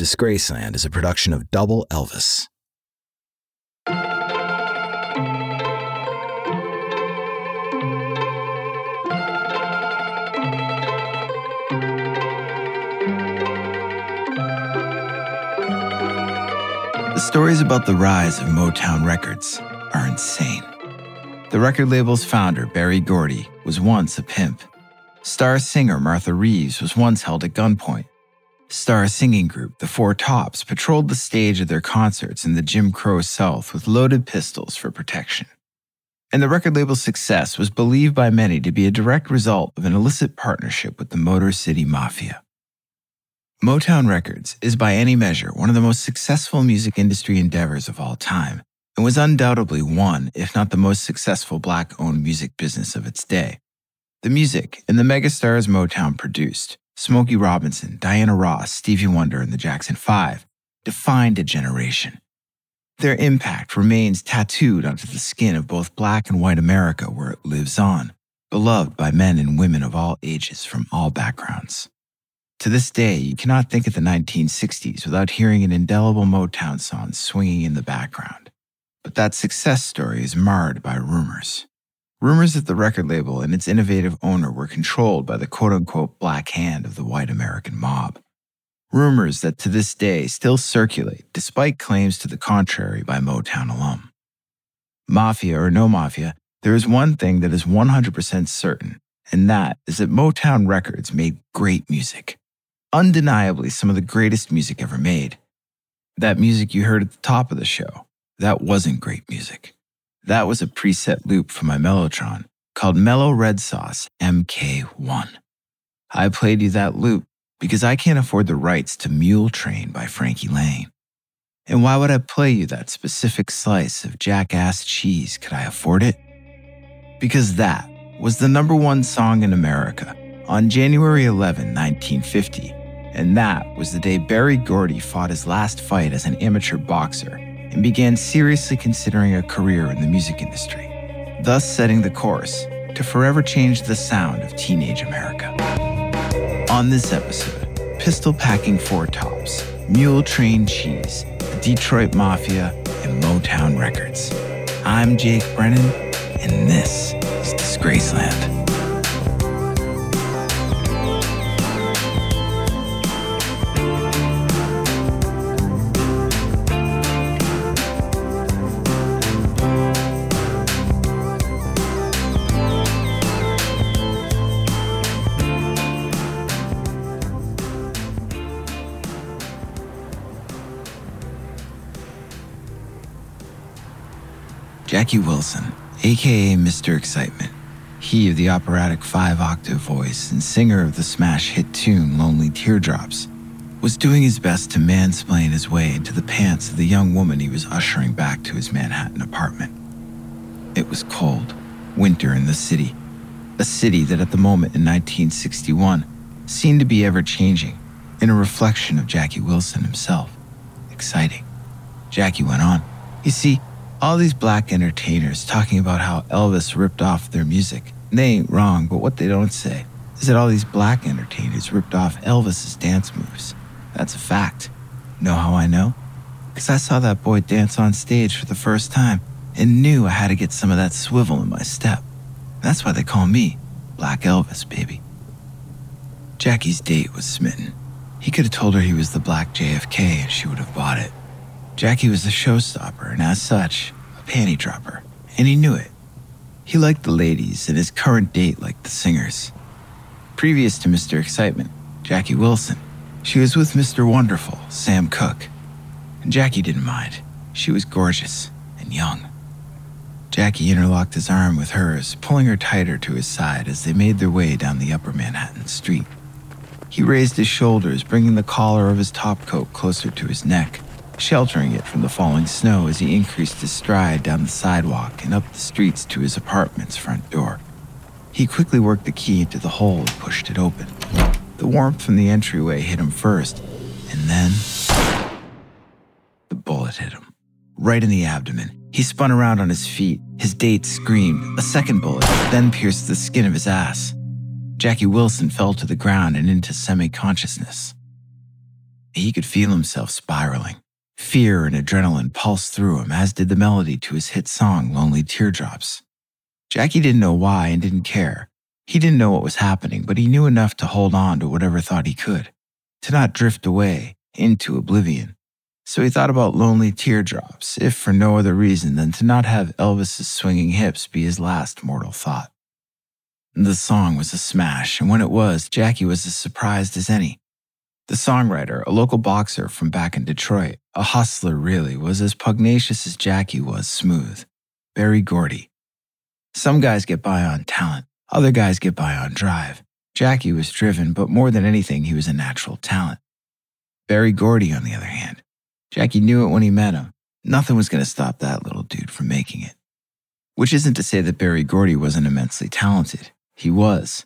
Disgraceland is a production of Double Elvis. The stories about the rise of Motown Records are insane. The record label's founder, Berry Gordy, was once a pimp. Star singer Martha Reeves was once held at gunpoint. Star singing group, the Four Tops, patrolled the stage of their concerts in the Jim Crow South with loaded pistols for protection. And the record label's success was believed by many to be a direct result of an illicit partnership with the Motor City Mafia. Motown Records is by any measure one of the most successful music industry endeavors of all time, and was undoubtedly one, if not the most successful Black-owned music business of its day. The music and the megastars Motown produced, Smokey Robinson, Diana Ross, Stevie Wonder, and the Jackson Five, defined a generation. Their impact remains tattooed onto the skin of both Black and white America, where it lives on, beloved by men and women of all ages from all backgrounds. To this day, you cannot think of the 1960s without hearing an indelible Motown song swinging in the background. But that success story is marred by rumors. Rumors that the record label and its innovative owner were controlled by the quote-unquote black hand of the white American mob. Rumors that to this day still circulate, despite claims to the contrary by Motown alum. Mafia or no mafia, there is one thing that is 100% certain, and that is that Motown Records made great music. Undeniably some of the greatest music ever made. That music you heard at the top of the show, that wasn't great music. That was a preset loop from my Mellotron called Mellow Red Sauce MK1. I played you that loop because I can't afford the rights to Mule Train by Frankie Lane. And why would I play you that specific slice of jackass cheese? Could I afford it? Because that was the #1 song in America on January 11, 1950, and that was the day Berry Gordy fought his last fight as an amateur boxer and began seriously considering a career in the music industry, thus setting the course to forever change the sound of teenage America. On this episode, pistol-packing Four Tops, Mule Train Cheese, the Detroit Mafia, and Motown Records. I'm Jake Brennan, and this is Disgraceland. Jackie Wilson, a.k.a. Mr. Excitement, he of the operatic 5-octave voice and singer of the smash hit tune Lonely Teardrops, was doing his best to mansplain his way into the pants of the young woman he was ushering back to his Manhattan apartment. It was cold, winter in the city, a city that at the moment in 1961 seemed to be ever-changing in a reflection of Jackie Wilson himself. Exciting. Jackie went on. You see, all these black entertainers talking about how Elvis ripped off their music. They ain't wrong, but what they don't say is that all these black entertainers ripped off Elvis's dance moves. That's a fact. Know how I know? Because I saw that boy dance on stage for the first time and knew I had to get some of that swivel in my step. That's why they call me Black Elvis, baby. Jackie's date was smitten. He could have told her he was the Black JFK and she would have bought it. Jackie was a showstopper and, as such, a panty dropper, and he knew it. He liked the ladies, and his current date liked the singers. Previous to Mr. Excitement, Jackie Wilson, she was with Mr. Wonderful, Sam Cooke. And Jackie didn't mind. She was gorgeous and young. Jackie interlocked his arm with hers, pulling her tighter to his side as they made their way down the upper Manhattan street. He raised his shoulders, bringing the collar of his top coat closer to his neck, sheltering it from the falling snow as he increased his stride down the sidewalk and up the streets to his apartment's front door. He quickly worked the key into the hole and pushed it open. The warmth from the entryway hit him first, and then the bullet hit him, right in the abdomen. He spun around on his feet. His date screamed. A second bullet then pierced the skin of his ass. Jackie Wilson fell to the ground and into semi-consciousness. He could feel himself spiraling. Fear and adrenaline pulsed through him, as did the melody to his hit song, Lonely Teardrops. Jackie didn't know why and didn't care. He didn't know what was happening, but he knew enough to hold on to whatever thought he could, to not drift away into oblivion. So he thought about Lonely Teardrops, if for no other reason than to not have Elvis's swinging hips be his last mortal thought. The song was a smash, and when it was, Jackie was as surprised as any. The songwriter, a local boxer from back in Detroit, a hustler really, was as pugnacious as Jackie was smooth. Berry Gordy. Some guys get by on talent, other guys get by on drive. Jackie was driven, but more than anything, he was a natural talent. Berry Gordy, on the other hand. Jackie knew it when he met him. Nothing was going to stop that little dude from making it. Which isn't to say that Berry Gordy wasn't immensely talented. He was.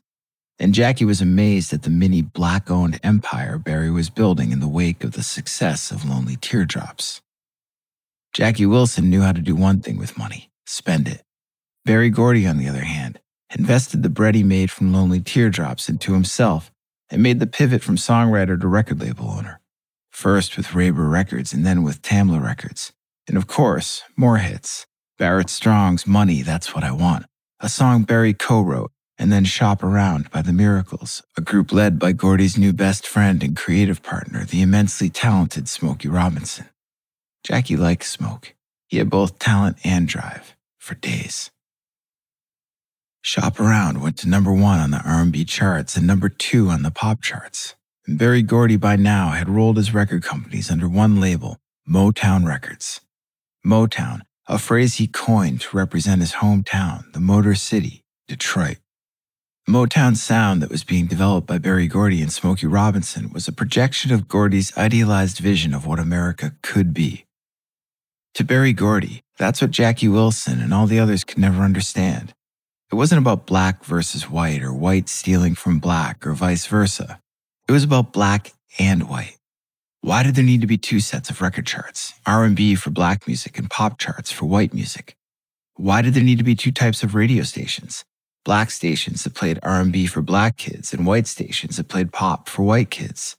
And Jackie was amazed at the mini black-owned empire Berry was building in the wake of the success of Lonely Teardrops. Jackie Wilson knew how to do one thing with money, spend it. Berry Gordy, on the other hand, invested the bread he made from Lonely Teardrops into himself and made the pivot from songwriter to record label owner. First with Rayber Records and then with Tamla Records. And of course, more hits. Barrett Strong's Money, That's What I Want, a song Berry co-wrote, and then Shop Around by the Miracles, a group led by Gordy's new best friend and creative partner, the immensely talented Smokey Robinson. Jackie liked Smoke. He had both talent and drive, for days. Shop Around went to number 1 on the R&B charts and number 2 on the pop charts. And Berry Gordy by now had rolled his record companies under one label, Motown Records. Motown, a phrase he coined to represent his hometown, the Motor City, Detroit. The Motown sound that was being developed by Berry Gordy and Smokey Robinson was a projection of Gordy's idealized vision of what America could be. To Berry Gordy, that's what Jackie Wilson and all the others could never understand. It wasn't about black versus white or white stealing from black or vice versa. It was about black and white. Why did there need to be two sets of record charts, R&B for black music and pop charts for white music? Why did there need to be two types of radio stations, black stations that played R&B for black kids and white stations that played pop for white kids?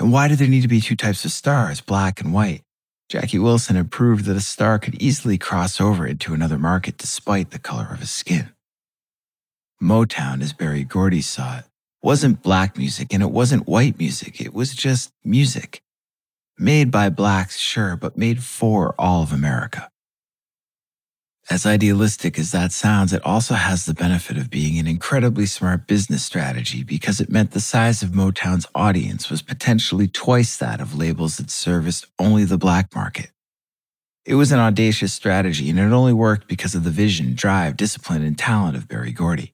And why did there need to be two types of stars, black and white? Jackie Wilson had proved that a star could easily cross over into another market despite the color of his skin. Motown, as Berry Gordy saw it, wasn't black music and it wasn't white music. It was just music. Made by blacks, sure, but made for all of America. As idealistic as that sounds, it also has the benefit of being an incredibly smart business strategy because it meant the size of Motown's audience was potentially twice that of labels that serviced only the black market. It was an audacious strategy, and it only worked because of the vision, drive, discipline, and talent of Berry Gordy.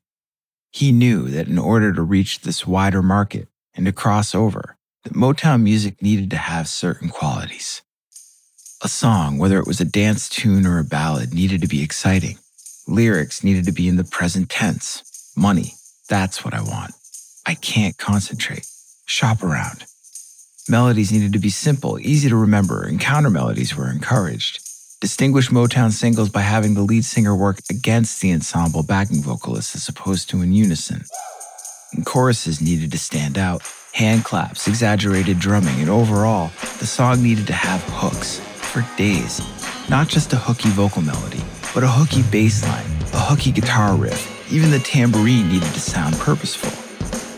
He knew that in order to reach this wider market and to cross over, that Motown music needed to have certain qualities. A song, whether it was a dance tune or a ballad, needed to be exciting. Lyrics needed to be in the present tense. Money, that's what I want. I can't concentrate. Shop around. Melodies needed to be simple, easy to remember, and counter melodies were encouraged. Distinguish Motown singles by having the lead singer work against the ensemble backing vocalists as opposed to in unison. And choruses needed to stand out. Hand claps, exaggerated drumming, and overall, the song needed to have hooks for days. Not just a hooky vocal melody, but a hooky bass line, a hooky guitar riff. Even the tambourine needed to sound purposeful.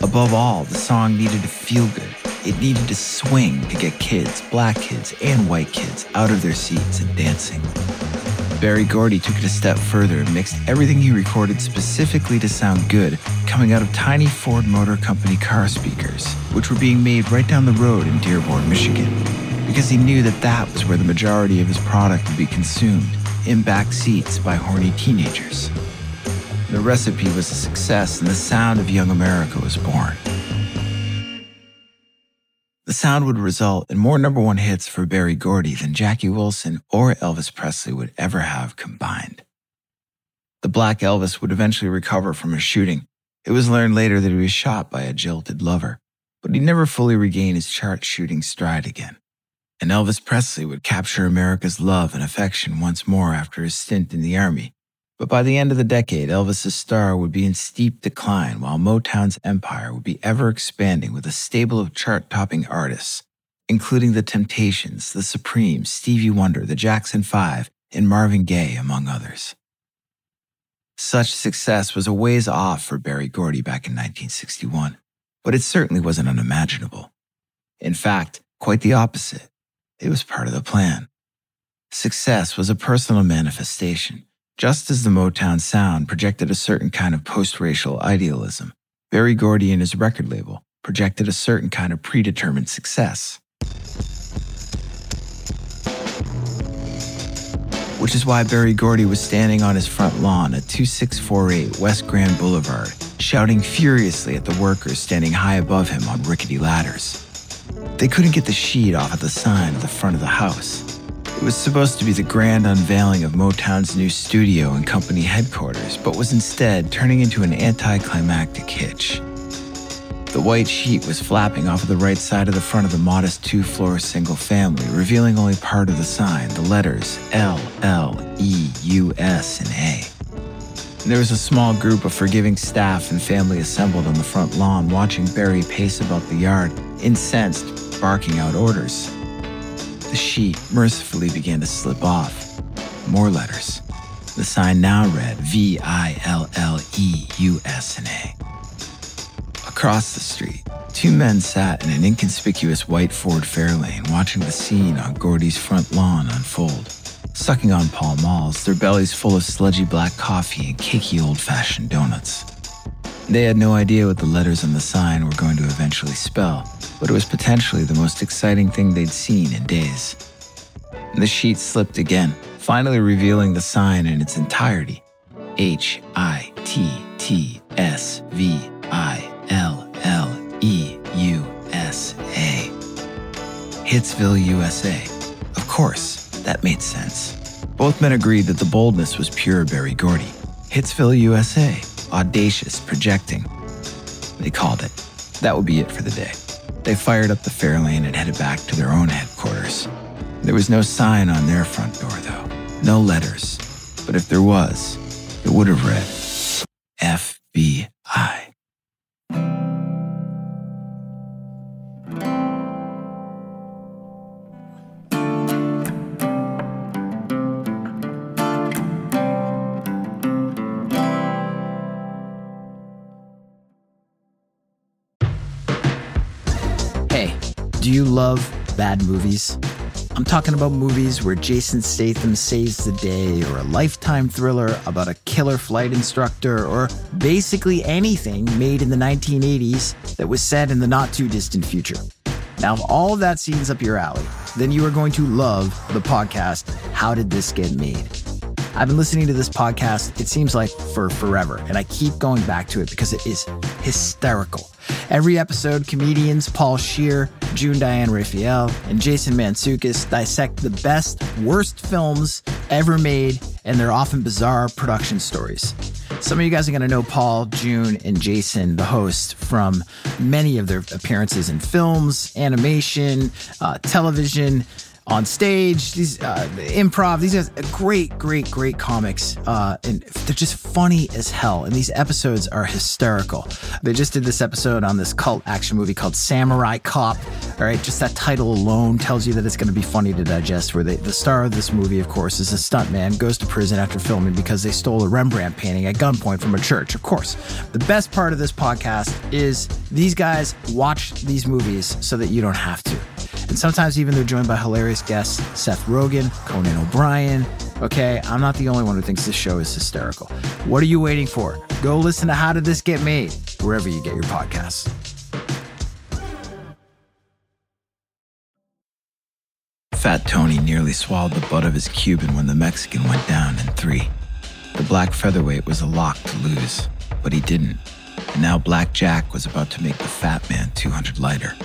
Above all, the song needed to feel good. It needed to swing to get kids, black kids, and white kids out of their seats and dancing. Berry Gordy took it a step further and mixed everything he recorded specifically to sound good, coming out of tiny Ford Motor Company car speakers, which were being made right down the road in Dearborn, Michigan, because he knew that that was where the majority of his product would be consumed, in back seats by horny teenagers. The recipe was a success, and the sound of young America was born. The sound would result in more number one hits for Berry Gordy than Jackie Wilson or Elvis Presley would ever have combined. The Black Elvis would eventually recover from his shooting. It was learned later that he was shot by a jilted lover, but he never fully regained his chart-shooting stride again. And Elvis Presley would capture America's love and affection once more after his stint in the Army. But by the end of the decade, Elvis's star would be in steep decline, while Motown's empire would be ever expanding with a stable of chart-topping artists, including the Temptations, the Supremes, Stevie Wonder, the Jackson Five, and Marvin Gaye, among others. Such success was a ways off for Berry Gordy back in 1961, but it certainly wasn't unimaginable. In fact, quite the opposite. It was part of the plan. Success was a personal manifestation. Just as the Motown sound projected a certain kind of post-racial idealism, Berry Gordy and his record label projected a certain kind of predetermined success. Which is why Berry Gordy was standing on his front lawn at 2648 West Grand Boulevard, shouting furiously at the workers standing high above him on rickety ladders. They couldn't get the sheet off of the sign at the front of the house. It was supposed to be the grand unveiling of Motown's new studio and company headquarters, but was instead turning into an anticlimactic hitch. The white sheet was flapping off of the right side of the front of the modest two-floor single family, revealing only part of the sign, the letters L, L, E, U, S, and A. And there was a small group of forgiving staff and family assembled on the front lawn, watching Berry pace about the yard, incensed, barking out orders. The sheet mercifully began to slip off. More letters. The sign now read V-I-L-L-E-U-S-N-A. Across the street, two men sat in an inconspicuous white Ford Fairlane watching the scene on Gordy's front lawn unfold, sucking on Pall Malls, their bellies full of sludgy black coffee and cakey old-fashioned donuts. They had no idea what the letters on the sign were going to eventually spell, but it was potentially the most exciting thing they'd seen in days. And the sheet slipped again, finally revealing the sign in its entirety. H-I-T-T-S-V-I. L-L-E-U-S-A. Hitsville, USA. Of course, that made sense. Both men agreed that the boldness was pure Berry Gordy. Hitsville, USA. Audacious, projecting. They called it. That would be it for the day. They fired up the Fairlane and headed back to their own headquarters. There was no sign on their front door, though. No letters. But if there was, it would have read FBI. Do you love bad movies? I'm talking about movies where Jason Statham saves the day, or a lifetime thriller about a killer flight instructor, or basically anything made in the 1980s that was set in the not-too-distant future. Now, if all of that seems up your alley, then you are going to love the podcast, How Did This Get Made? I've been listening to this podcast, it seems like, for forever, and I keep going back to it because it is hysterical. Every episode, comedians Paul Scheer, June Diane Raphael, and Jason Mantzoukas dissect the best, worst films ever made and their often bizarre production stories. Some of you guys are going to know Paul, June, and Jason, the host, from many of their appearances in films, animation, television, on stage, these improv. These guys are great comics. And they're just funny as hell. And these episodes are hysterical. They just did this episode on this cult action movie called Samurai Cop. All right, just that title alone tells you that it's going to be funny to digest, where the star of this movie, of course, is a stuntman, goes to prison after filming because they stole a Rembrandt painting at gunpoint from a church, of course. The best part of this podcast is these guys watch these movies so that you don't have to. And sometimes even they're joined by hilarious guests, Seth Rogen, Conan O'Brien. Okay, I'm not the only one who thinks this show is hysterical. What are you waiting for? Go listen to How Did This Get Made, wherever you get your podcasts. Fat Tony nearly swallowed the butt of his Cuban when the Mexican went down in 3. The black featherweight was a lock to lose, but he didn't. And now Black Jack was about to make the fat man 200 lighter.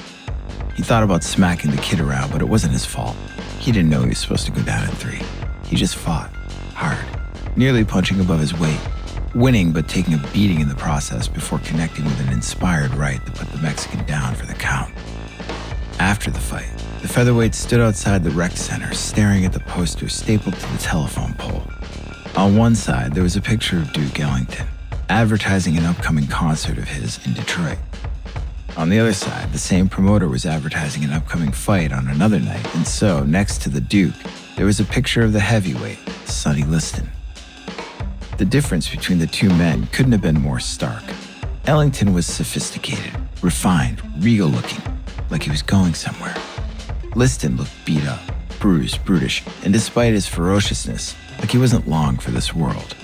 He thought about smacking the kid around, but it wasn't his fault. He didn't know he was supposed to go down in 3. He just fought, hard, nearly punching above his weight, winning but taking a beating in the process before connecting with an inspired right that put the Mexican down for the count. After the fight, the featherweight stood outside the rec center, staring at the poster stapled to the telephone pole. On one side, there was a picture of Duke Ellington, advertising an upcoming concert of his in Detroit. On the other side, the same promoter was advertising an upcoming fight on another night, and so, next to the Duke, there was a picture of the heavyweight, Sonny Liston. The difference between the two men couldn't have been more stark. Ellington was sophisticated, refined, regal-looking, like he was going somewhere. Liston looked beat up, bruised, brutish, and despite his ferociousness, like he wasn't long for this world.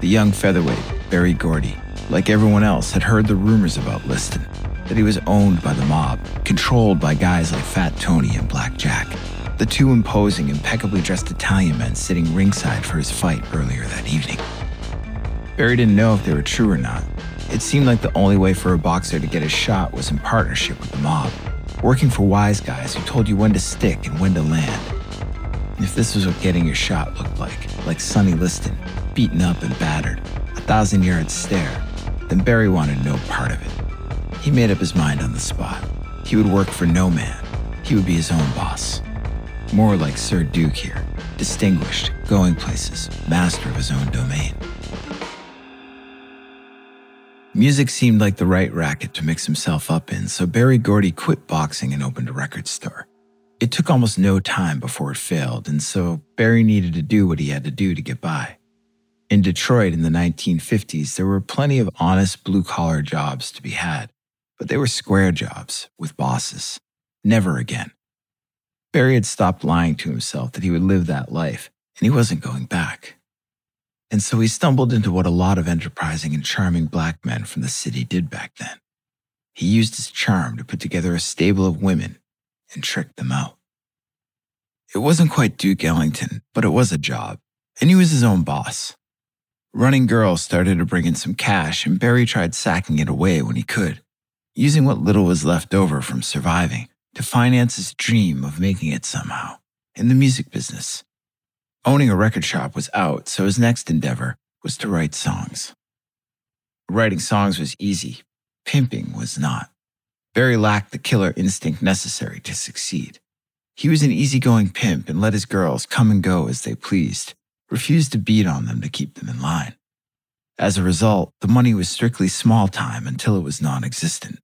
The young featherweight, Berry Gordy, like everyone else, had heard the rumors about Liston, that he was owned by the mob, controlled by guys like Fat Tony and Black Jack, the two imposing, impeccably dressed Italian men sitting ringside for his fight earlier that evening. Berry didn't know if they were true or not. It seemed like the only way for a boxer to get his shot was in partnership with the mob, working for wise guys who told you when to stick and when to land. If this was what getting your shot looked like Sonny Liston, beaten up and battered, a 1,000-yard stare, then Berry wanted no part of it. He made up his mind on the spot. He would work for no man. He would be his own boss. More like Sir Duke here, distinguished, going places, master of his own domain. Music seemed like the right racket to mix himself up in, so Berry Gordy quit boxing and opened a record store. It took almost no time before it failed, and so Berry needed to do what he had to do to get by. In Detroit in the 1950s, there were plenty of honest blue-collar jobs to be had, but they were square jobs with bosses. Never again. Berry had stopped lying to himself that he would live that life, and he wasn't going back. And so he stumbled into what a lot of enterprising and charming black men from the city did back then. He used his charm to put together a stable of women and tricked them out. It wasn't quite Duke Ellington, but it was a job, and he was his own boss. Running girls started to bring in some cash, and Berry tried sacking it away when he could, using what little was left over from surviving to finance his dream of making it somehow in the music business. Owning a record shop was out, so his next endeavor was to write songs. Writing songs was easy. Pimping was not. Berry lacked the killer instinct necessary to succeed. He was an easygoing pimp and let his girls come and go as they pleased, refused to beat on them to keep them in line. As a result, the money was strictly small time until it was non-existent.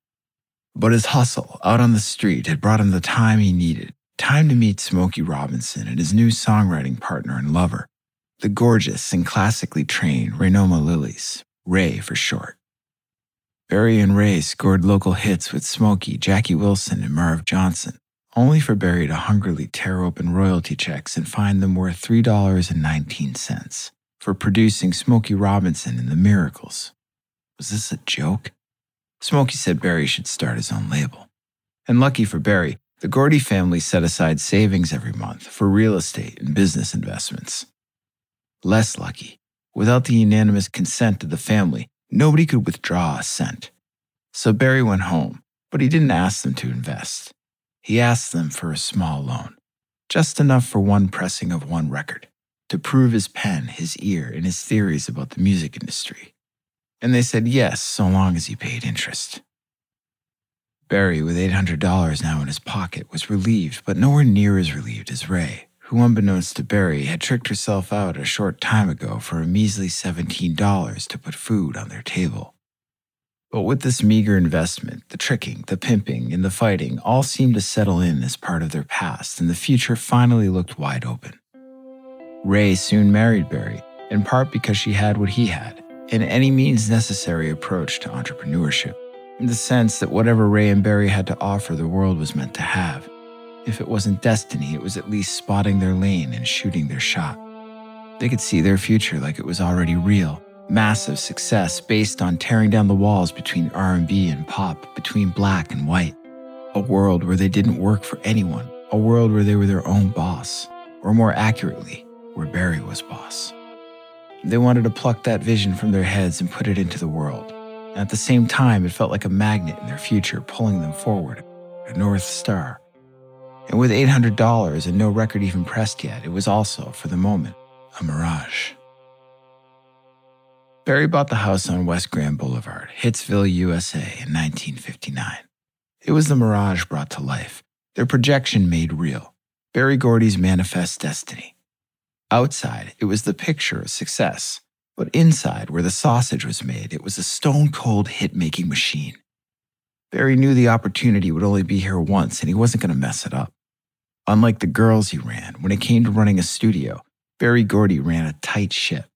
But his hustle out on the street had brought him the time he needed, time to meet Smokey Robinson and his new songwriting partner and lover, the gorgeous and classically trained Raynoma Lilies, Ray for short. Berry and Ray scored local hits with Smokey, Jackie Wilson, and Merv Johnson, only for Berry to hungrily tear open royalty checks and find them worth $3.19 for producing Smokey Robinson and the Miracles. Was this a joke? Smokey said Berry should start his own label. And lucky for Berry, the Gordy family set aside savings every month for real estate and business investments. Less lucky, without the unanimous consent of the family, nobody could withdraw a cent. So Berry went home, but he didn't ask them to invest. He asked them for a small loan, just enough for one pressing of one record, to prove his pen, his ear, and his theories about the music industry. And they said yes, so long as he paid interest. Berry, with $800 now in his pocket, was relieved, but nowhere near as relieved as Ray, who, unbeknownst to Berry, had tricked herself out a short time ago for a measly $17 to put food on their table. But with this meager investment, the tricking, the pimping, and the fighting all seemed to settle in as part of their past, and the future finally looked wide open. Ray soon married Berry, in part because she had what he had, an any means necessary approach to entrepreneurship, in the sense that whatever Ray and Berry had to offer, the world was meant to have. If it wasn't destiny, it was at least spotting their lane and shooting their shot. They could see their future like it was already real. Massive success based on tearing down the walls between R&B and pop, between black and white. A world where they didn't work for anyone. A world where they were their own boss. Or more accurately, where Berry was boss. They wanted to pluck that vision from their heads and put it into the world. And at the same time, it felt like a magnet in their future pulling them forward. a North Star. And with $800 and no record even pressed yet, it was also, for the moment, a mirage. Berry bought the house on West Grand Boulevard, Hitsville, USA, in 1959. It was the mirage brought to life, their projection made real, Berry Gordy's manifest destiny. Outside, it was the picture of success, but inside, where the sausage was made, it was a stone-cold hit-making machine. Berry knew the opportunity would only be here once, and he wasn't going to mess it up. Unlike the girls he ran, when it came to running a studio, Berry Gordy ran a tight ship.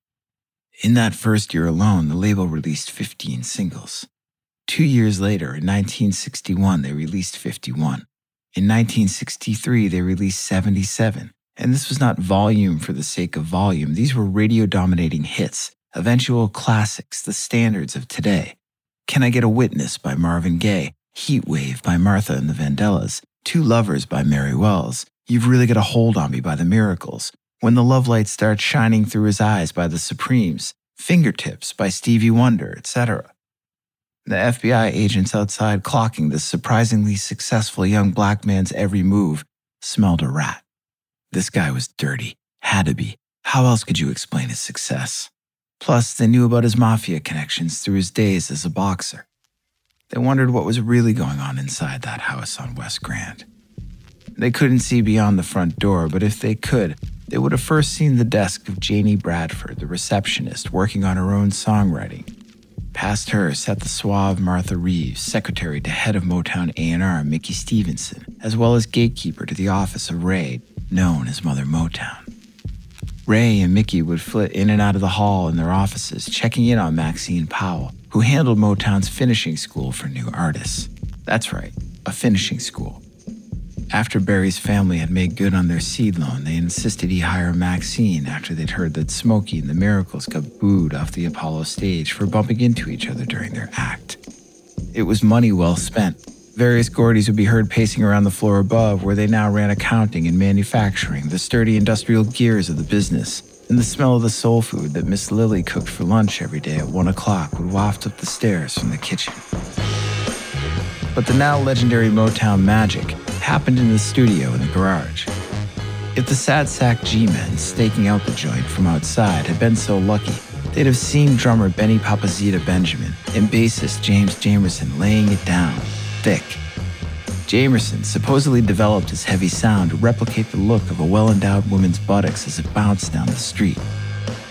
In that first year alone, the label released 15 singles. 2 years later, in 1961, they released 51. In 1963, they released 77. And this was not volume for the sake of volume. These were radio-dominating hits, eventual classics, the standards of today. Can I Get a Witness by Marvin Gaye, Heat Wave by Martha and the Vandellas, Two Lovers by Mary Wells, You've Really Got a Hold on Me by the Miracles, When the Love Light Starts Shining Through His Eyes by the Supremes, Fingertips by Stevie Wonder, etc. The FBI agents outside clocking this surprisingly successful young black man's every move smelled a rat. This guy was dirty, had to be. How else could you explain his success? Plus, they knew about his mafia connections through his days as a boxer. They wondered what was really going on inside that house on West Grand. They couldn't see beyond the front door, but if they could, they would have first seen the desk of Janie Bradford, the receptionist, working on her own songwriting. Past her sat the suave Martha Reeves, secretary to head of Motown A&R Mickey Stevenson, as well as gatekeeper to the office of Ray, known as Mother Motown. Ray and Mickey would flit in and out of the hall in their offices, checking in on Maxine Powell, who handled Motown's finishing school for new artists. That's right, a finishing school. After Berry's family had made good on their seed loan, they insisted he hire Maxine after they'd heard that Smokey and the Miracles got booed off the Apollo stage for bumping into each other during their act. It was money well spent. Various Gordys would be heard pacing around the floor above, where they now ran accounting and manufacturing, the sturdy industrial gears of the business, and the smell of the soul food that Miss Lily cooked for lunch every day at 1 o'clock would waft up the stairs from the kitchen. But the now legendary Motown magic happened in the studio in the garage. If the sad sack G-men staking out the joint from outside had been so lucky, they'd have seen drummer Benny Papazita Benjamin and bassist James Jamerson laying it down, thick. Jamerson supposedly developed his heavy sound to replicate the look of a well-endowed woman's buttocks as it bounced down the street.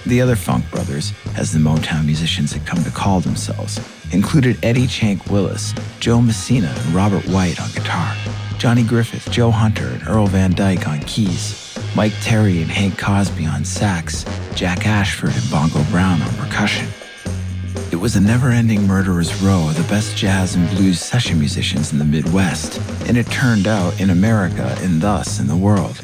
The other Funk Brothers, as the Motown musicians had come to call themselves, included Eddie Chank Willis, Joe Messina, and Robert White on guitar, Johnny Griffith, Joe Hunter, and Earl Van Dyke on keys, Mike Terry and Hank Cosby on sax, Jack Ashford and Bongo Brown on percussion. It was a never-ending murderer's row of the best jazz and blues session musicians in the Midwest, and it turned out in America and thus in the world.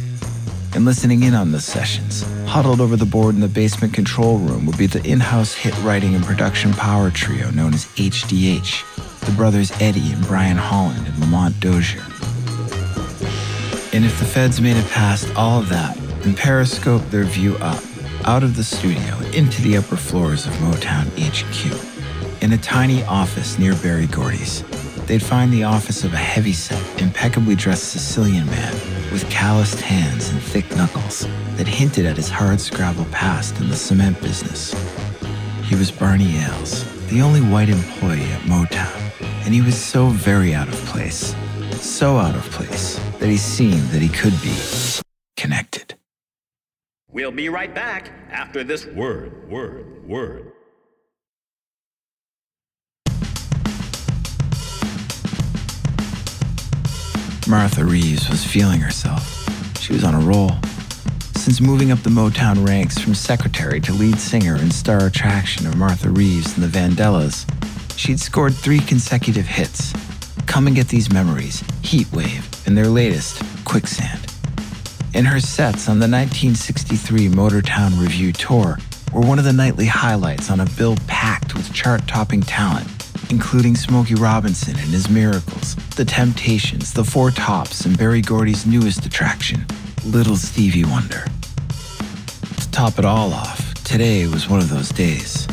And listening in on the sessions, huddled over the board in the basement control room, would be the in-house hit writing and production power trio known as HDH, the brothers Eddie and Brian Holland and Lamont Dozier. And if the feds made it past all of that and periscoped their view up, out of the studio, into the upper floors of Motown HQ, in a tiny office near Berry Gordy's, they'd find the office of a heavyset, impeccably dressed Sicilian man with calloused hands and thick knuckles that hinted at his hard-scrabble past in the cement business. He was Barney Ailes, the only white employee at Motown, and he was so very out of place, so out of place, that he seemed that he could be connected. We'll be right back after this word. Martha Reeves was feeling herself. She was on a roll. Since moving up the Motown ranks from secretary to lead singer and star attraction of Martha Reeves and the Vandellas, she'd scored 3 consecutive hits, Come and Get These Memories, Heat Wave, and their latest, Quicksand. And her sets on the 1963 Motortown Revue tour were one of the nightly highlights on a bill packed with chart-topping talent, including Smokey Robinson and his Miracles, the Temptations, the Four Tops, and Berry Gordy's newest attraction, Little Stevie Wonder. To top it all off, today was one of those days,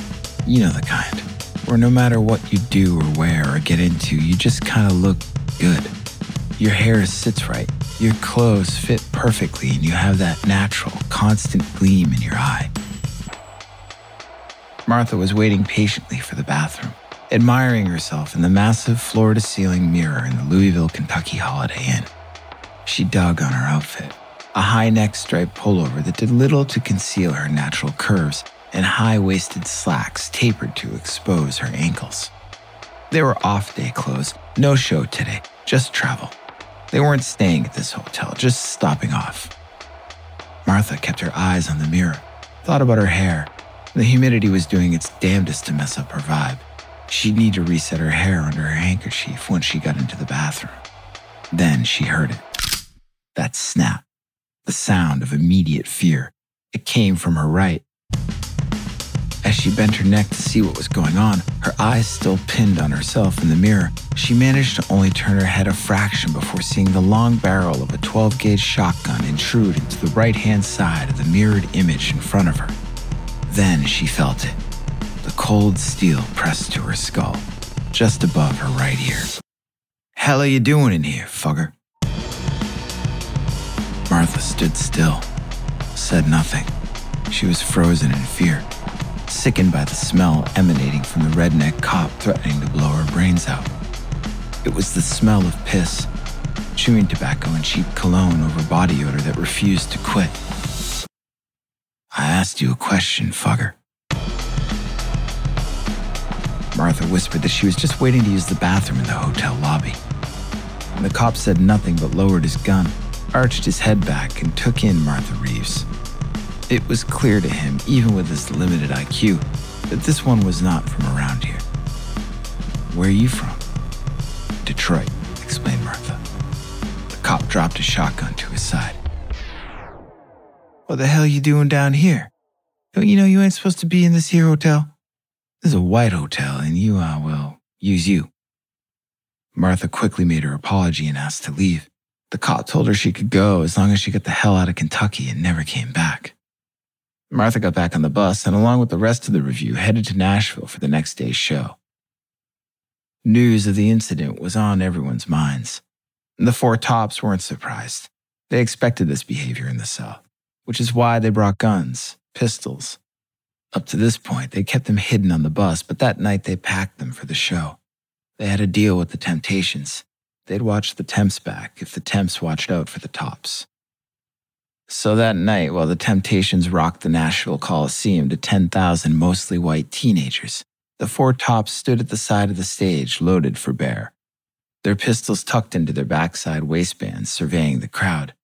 you know the kind, where no matter what you do or wear or get into, you just kind of look good. Your hair sits right, your clothes fit perfectly, and you have that natural, constant gleam in your eye. Martha was waiting patiently for the bathroom, admiring herself in the massive floor-to-ceiling mirror in the Louisville, Kentucky Holiday Inn. She dug on her outfit, a high-neck striped pullover that did little to conceal her natural curves, and high-waisted slacks tapered to expose her ankles. They were off-day clothes, no show today, just travel. They weren't staying at this hotel, just stopping off. Martha kept her eyes on the mirror, thought about her hair. The humidity was doing its damnedest to mess up her vibe. She'd need to reset her hair under her handkerchief once she got into the bathroom. Then she heard it. That snap, the sound of immediate fear. It came from her right. As she bent her neck to see what was going on, her eyes still pinned on herself in the mirror, she managed to only turn her head a fraction before seeing the long barrel of a 12-gauge shotgun intrude into the right-hand side of the mirrored image in front of her. Then she felt it, the cold steel pressed to her skull, just above her right ear. "Hell are you doing in here, fugger?" Martha stood still, said nothing. She was frozen in fear, sickened by the smell emanating from the redneck cop threatening to blow her brains out. It was the smell of piss, chewing tobacco, and cheap cologne over body odor that refused to quit. "I asked you a question, fugger." Martha whispered that she was just waiting to use the bathroom in the hotel lobby. And the cop said nothing but lowered his gun, arched his head back, and took in Martha Reeves. It was clear to him, even with his limited IQ, that this one was not from around here. "Where are you from?" "Detroit," explained Martha. The cop dropped his shotgun to his side. "What the hell are you doing down here? Don't you know you ain't supposed to be in this here hotel? This is a white hotel, and you, use you." Martha quickly made her apology and asked to leave. The cop told her she could go as long as she got the hell out of Kentucky and never came back. Martha got back on the bus and, along with the rest of the review, headed to Nashville for the next day's show. News of the incident was on everyone's minds. The Four Tops weren't surprised. They expected this behavior in the South, which is why they brought guns, pistols. Up to this point, they kept them hidden on the bus, but that night they packed them for the show. They had a deal with the Temptations. They'd watch the Temps back if the Temps watched out for the Tops. So that night, while the Temptations rocked the Nashville Coliseum to 10,000 mostly white teenagers, the Four Tops stood at the side of the stage, loaded for bear. Their pistols tucked into their backside waistbands, surveying the crowd,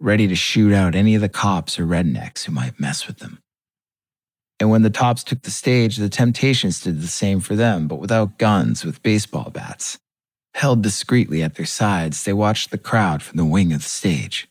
ready to shoot out any of the cops or rednecks who might mess with them. And when the Tops took the stage, the Temptations did the same for them, but without guns, with baseball bats. Held discreetly at their sides, they watched the crowd from the wing of the stage.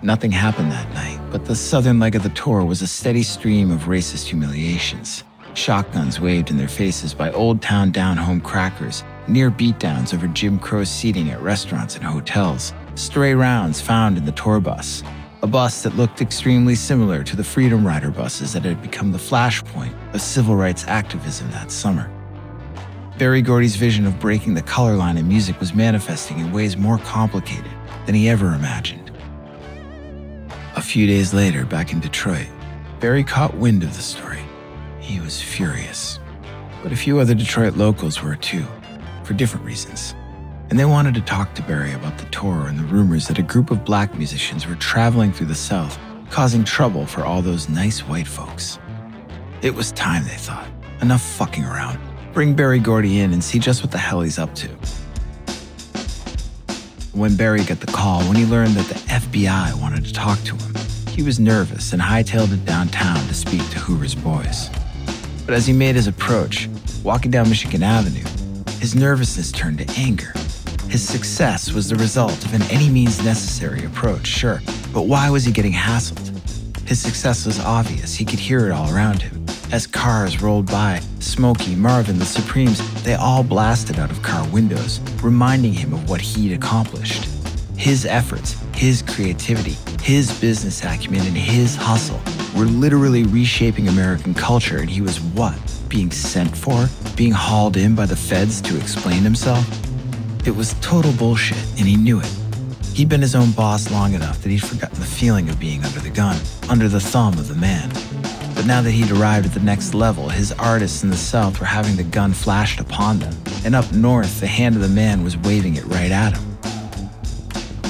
Nothing happened that night, but the southern leg of the tour was a steady stream of racist humiliations. Shotguns waved in their faces by Old Town down-home crackers, near beatdowns over Jim Crow seating at restaurants and hotels, stray rounds found in the tour bus, a bus that looked extremely similar to the Freedom Rider buses that had become the flashpoint of civil rights activism that summer. Berry Gordy's vision of breaking the color line in music was manifesting in ways more complicated than he ever imagined. A few days later, back in Detroit, Berry caught wind of the story. He was furious. But a few other Detroit locals were too, for different reasons. And they wanted to talk to Berry about the tour and the rumors that a group of black musicians were traveling through the South, causing trouble for all those nice white folks. It was time, they thought. Enough fucking around. Bring Berry Gordy in and see just what the hell he's up to. When Berry got the call, when he learned that the FBI wanted to talk to him, he was nervous and hightailed it downtown to speak to Hoover's boys. But as he made his approach, walking down Michigan Avenue, his nervousness turned to anger. His success was the result of an any means necessary approach, sure, but why was he getting hassled? His success was obvious. He could hear it all around him. As cars rolled by, Smokey, Marvin, the Supremes, they all blasted out of car windows, reminding him of what he'd accomplished. His efforts, his creativity, his business acumen, and his hustle were literally reshaping American culture, and he was what? being sent for, being hauled in by the feds to explain himself. It was total bullshit, and he knew it. He'd been his own boss long enough that he'd forgotten the feeling of being under the gun, under the thumb of the man. But now that he'd arrived at the next level, his artists in the South were having the gun flashed upon them, and up north, the hand of the man was waving it right at him.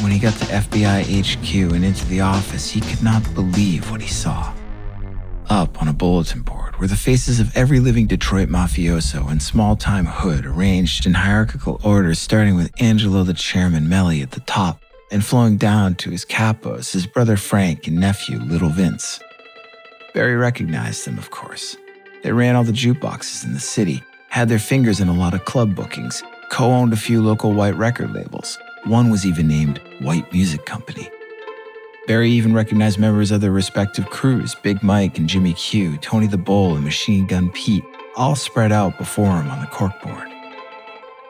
When he got to FBI HQ and into the office, he could not believe what he saw. Up on a bulletin board were the faces of every living Detroit mafioso and small-time hood arranged in hierarchical order, starting with Angelo the Chairman Melly at the top and flowing down to his capos, his brother Frank and nephew Little Vince. Berry recognized them, of course. They ran all the jukeboxes in the city, had their fingers in a lot of club bookings, co-owned a few local white record labels. One was even named White Music Company. Berry even recognized members of their respective crews, Big Mike and Jimmy Q, Tony the Bull and Machine Gun Pete, all spread out before him on the corkboard.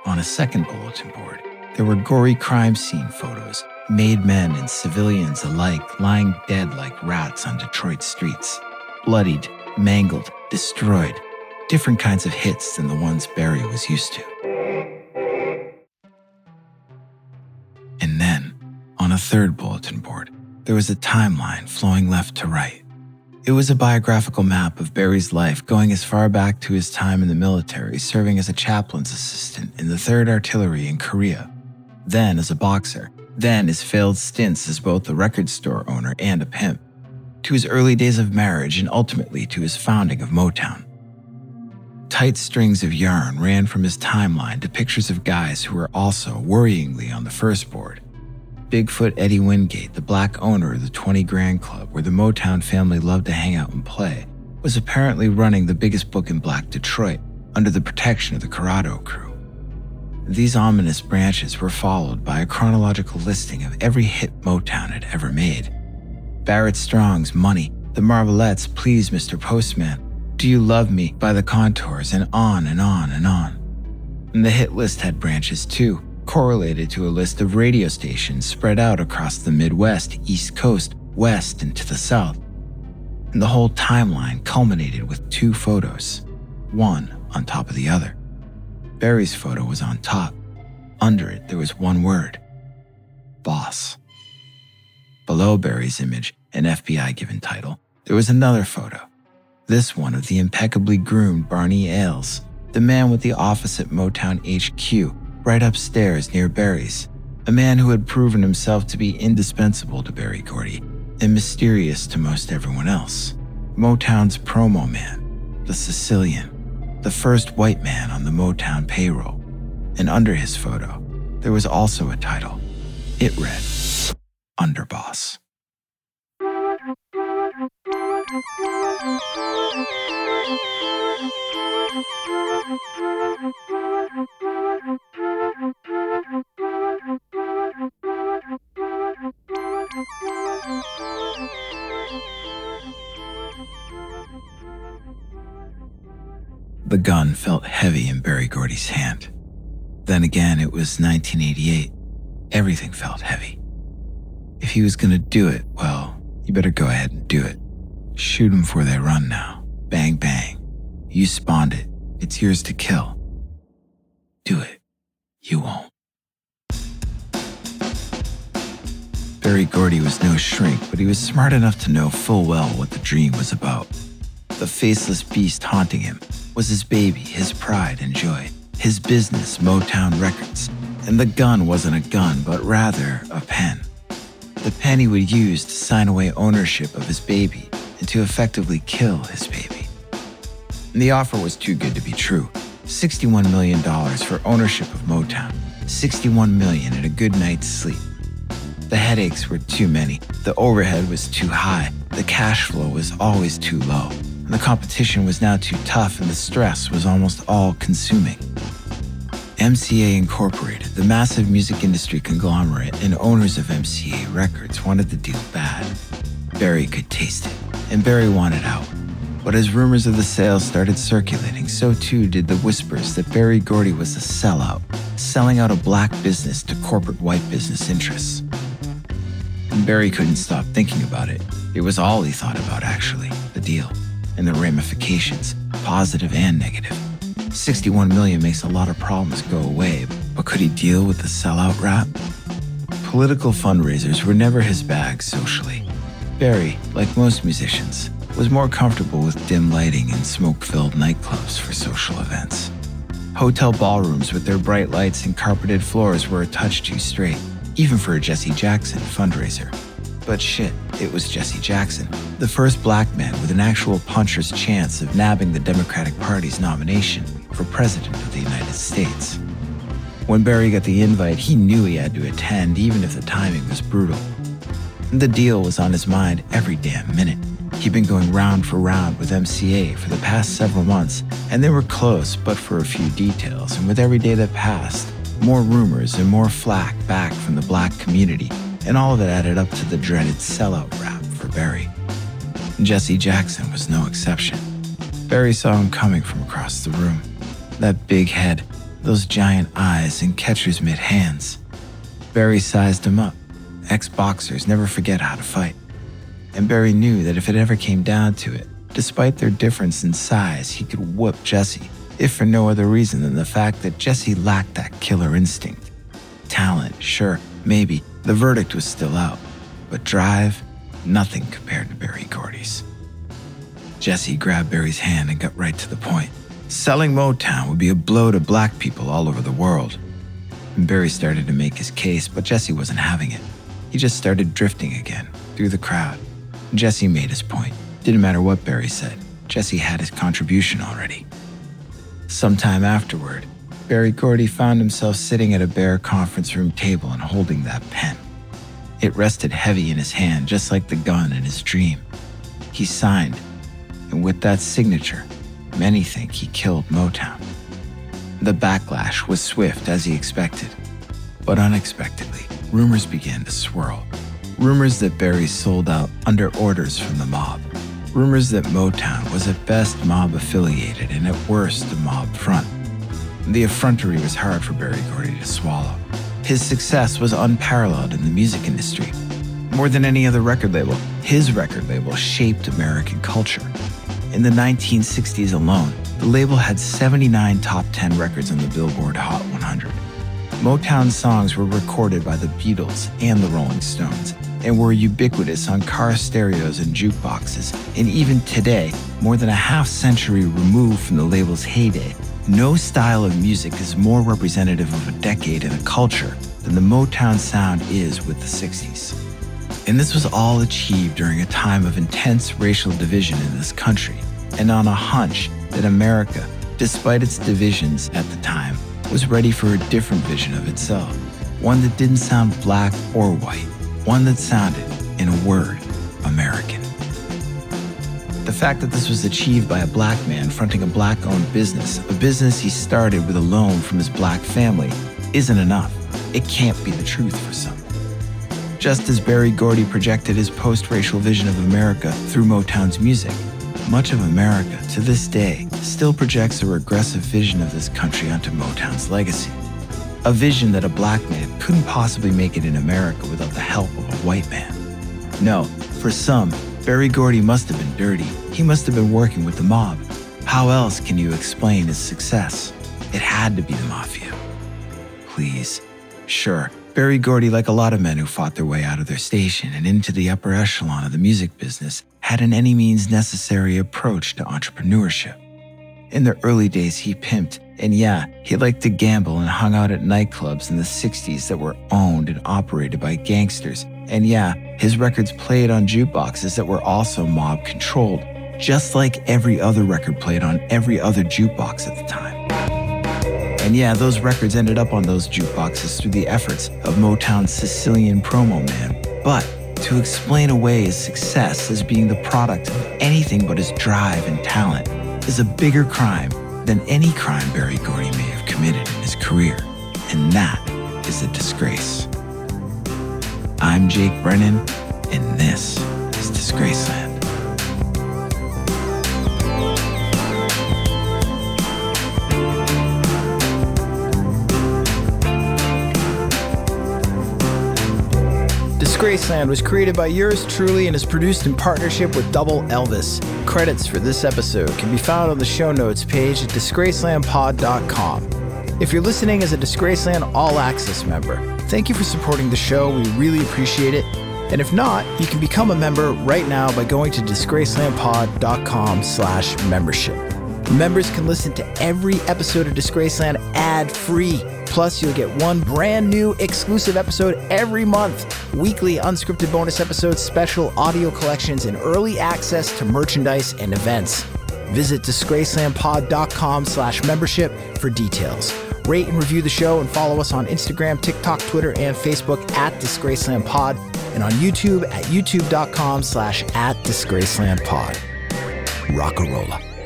On a second bulletin board, there were gory crime scene photos, made men and civilians alike lying dead like rats on Detroit streets, bloodied, mangled, destroyed, different kinds of hits than the ones Berry was used to. And then, on a third bulletin board, there was a timeline flowing left to right. It was a biographical map of Berry's life going as far back to his time in the military, serving as a chaplain's assistant in the 3rd Artillery in Korea, then as a boxer, then his failed stints as both a record store owner and a pimp, to his early days of marriage and ultimately to his founding of Motown. Tight strings of yarn ran from his timeline to pictures of guys who were also worryingly on the first board. Bigfoot Eddie Wingate, the black owner of the 20 Grand Club where the Motown family loved to hang out and play, was apparently running the biggest book in Black Detroit under the protection of the Corrado crew. These ominous branches were followed by a chronological listing of every hit Motown had ever made. Barrett Strong's Money, the Marvelettes' Please Mr. Postman, Do You Love Me by the Contours, and on and on and on. And the hit list had branches too, correlated to a list of radio stations spread out across the Midwest, East Coast, West, and to the South. And the whole timeline culminated with two photos, one on top of the other. Berry's photo was on top. Under it, there was one word: boss. Below Berry's image, an FBI-given title, there was another photo, this one of the impeccably groomed Barney Ailes, the man with the office at Motown HQ, right upstairs near Berry's, a man who had proven himself to be indispensable to Berry Gordy and mysterious to most everyone else. Motown's promo man, the Sicilian, the first white man on the Motown payroll. And under his photo, there was also a title. It read, Underboss. The gun felt heavy in Berry Gordy's hand. Then again, it was 1988. Everything felt heavy. If he was going to do it, well, you better go ahead and do it. Shoot them before they run now. Bang, bang. You spawned it. It's yours to kill. Do it. You won't. Berry Gordy was no shrink, but he was smart enough to know full well what the dream was about. The faceless beast haunting him was his baby, his pride and joy, his business, Motown Records. And the gun wasn't a gun, but rather a pen. The pen he would use to sign away ownership of his baby and to effectively kill his baby. And the offer was too good to be true. $61 million for ownership of Motown. $61 million and a good night's sleep. The headaches were too many. The overhead was too high. The cash flow was always too low. And the competition was now too tough, and the stress was almost all-consuming. MCA Incorporated, the massive music industry conglomerate and owners of MCA Records, wanted the deal bad. Berry could taste it, and Berry wanted out. But as rumors of the sale started circulating, so too did the whispers that Berry Gordy was a sellout, selling out a black business to corporate white business interests. And Berry couldn't stop thinking about it. It was all he thought about, actually, the deal. and the ramifications, positive and negative. 61 million makes a lot of problems go away, but could he deal with the sellout rap? Political fundraisers were never his bag socially. Berry, like most musicians, was more comfortable with dim lighting and smoke-filled nightclubs for social events. Hotel ballrooms with their bright lights and carpeted floors were a touch too straight, even for a Jesse Jackson fundraiser. But shit, it was Jesse Jackson, the first black man with an actual puncher's chance of nabbing the Democratic Party's nomination for President of the United States. When Berry got the invite, he knew he had to attend, even if the timing was brutal. The deal was on his mind every damn minute. He'd been going round for round with MCA for the past several months, and they were close but for a few details, and with every day that passed, more rumors and more flack back from the black community, and all of it added up to the dreaded sellout rap for Berry. Jesse Jackson was no exception. Berry saw him coming from across the room. That big head, those giant eyes, and catcher's mitt hands. Berry sized him up. Ex-boxers never forget how to fight. And Berry knew that if it ever came down to it, despite their difference in size, he could whoop Jesse, if for no other reason than the fact that Jesse lacked that killer instinct. Talent, sure, maybe, the verdict was still out, but drive, nothing compared to Berry Gordy's. Jesse grabbed Berry's hand and got right to the point. Selling Motown would be a blow to black people all over the world. And Berry started to make his case, but Jesse wasn't having it. He just started drifting again, through the crowd. Jesse made his point. Didn't matter what Berry said, Jesse had his contribution already. Sometime afterward, Berry Gordy found himself sitting at a bare conference room table and holding that pen. It rested heavy in his hand, just like the gun in his dream. He signed, and with that signature, many think he killed Motown. The backlash was swift, as he expected. But unexpectedly, rumors began to swirl. Rumors that Berry sold out under orders from the mob. Rumors that Motown was at best mob-affiliated and at worst a mob front. The effrontery was hard for Berry Gordy to swallow. His success was unparalleled in the music industry. More than any other record label, his record label shaped American culture. In the 1960s alone, the label had 79 top 10 records on the Billboard Hot 100. Motown songs were recorded by the Beatles and the Rolling Stones, and were ubiquitous on car stereos and jukeboxes. And even today, more than a half-century removed from the label's heyday, no style of music is more representative of a decade and a culture than the Motown sound is with the 60s. And this was all achieved during a time of intense racial division in this country, and on a hunch that America, despite its divisions at the time, was ready for a different vision of itself, one that didn't sound black or white, one that sounded, in a word, American. The fact that this was achieved by a black man fronting a black-owned business, a business he started with a loan from his black family, isn't enough. It can't be the truth for some. Just as Berry Gordy projected his post-racial vision of America through Motown's music, much of America, to this day, still projects a regressive vision of this country onto Motown's legacy. A vision that a black man couldn't possibly make it in America without the help of a white man. No, for some, Berry Gordy must have been dirty. He must have been working with the mob. How else can you explain his success? It had to be the mafia. Please. Sure, Berry Gordy, like a lot of men who fought their way out of their station and into the upper echelon of the music business, had an any means necessary approach to entrepreneurship. In the early days, he pimped, and yeah, he liked to gamble and hung out at nightclubs in the 60s that were owned and operated by gangsters. And yeah, his records played on jukeboxes that were also mob controlled, just like every other record played on every other jukebox at the time. And yeah, those records ended up on those jukeboxes through the efforts of Motown's Sicilian promo man. But to explain away his success as being the product of anything but his drive and talent is a bigger crime than any crime Berry Gordy may have committed in his career, and that is a disgrace. I'm Jake Brennan, and this is Disgraceland. Disgraceland was created by yours truly and is produced in partnership with Double Elvis. Credits for this episode can be found on the show notes page at disgracelandpod.com. If you're listening as a Disgraceland All Access member, thank you for supporting the show. We really appreciate it. And if not, you can become a member right now by going to disgracelandpod.com/membership. Members can listen to every episode of Disgraceland ad-free. Plus, you'll get one brand new exclusive episode every month, weekly unscripted bonus episodes, special audio collections, and early access to merchandise and events. Visit disgracelandpod.com/membership for details. Rate and review the show and follow us on Instagram, TikTok, Twitter, and Facebook at DisgracelandPod and on YouTube at youtube.com/@DisgracelandPod. Rock-a-rolla.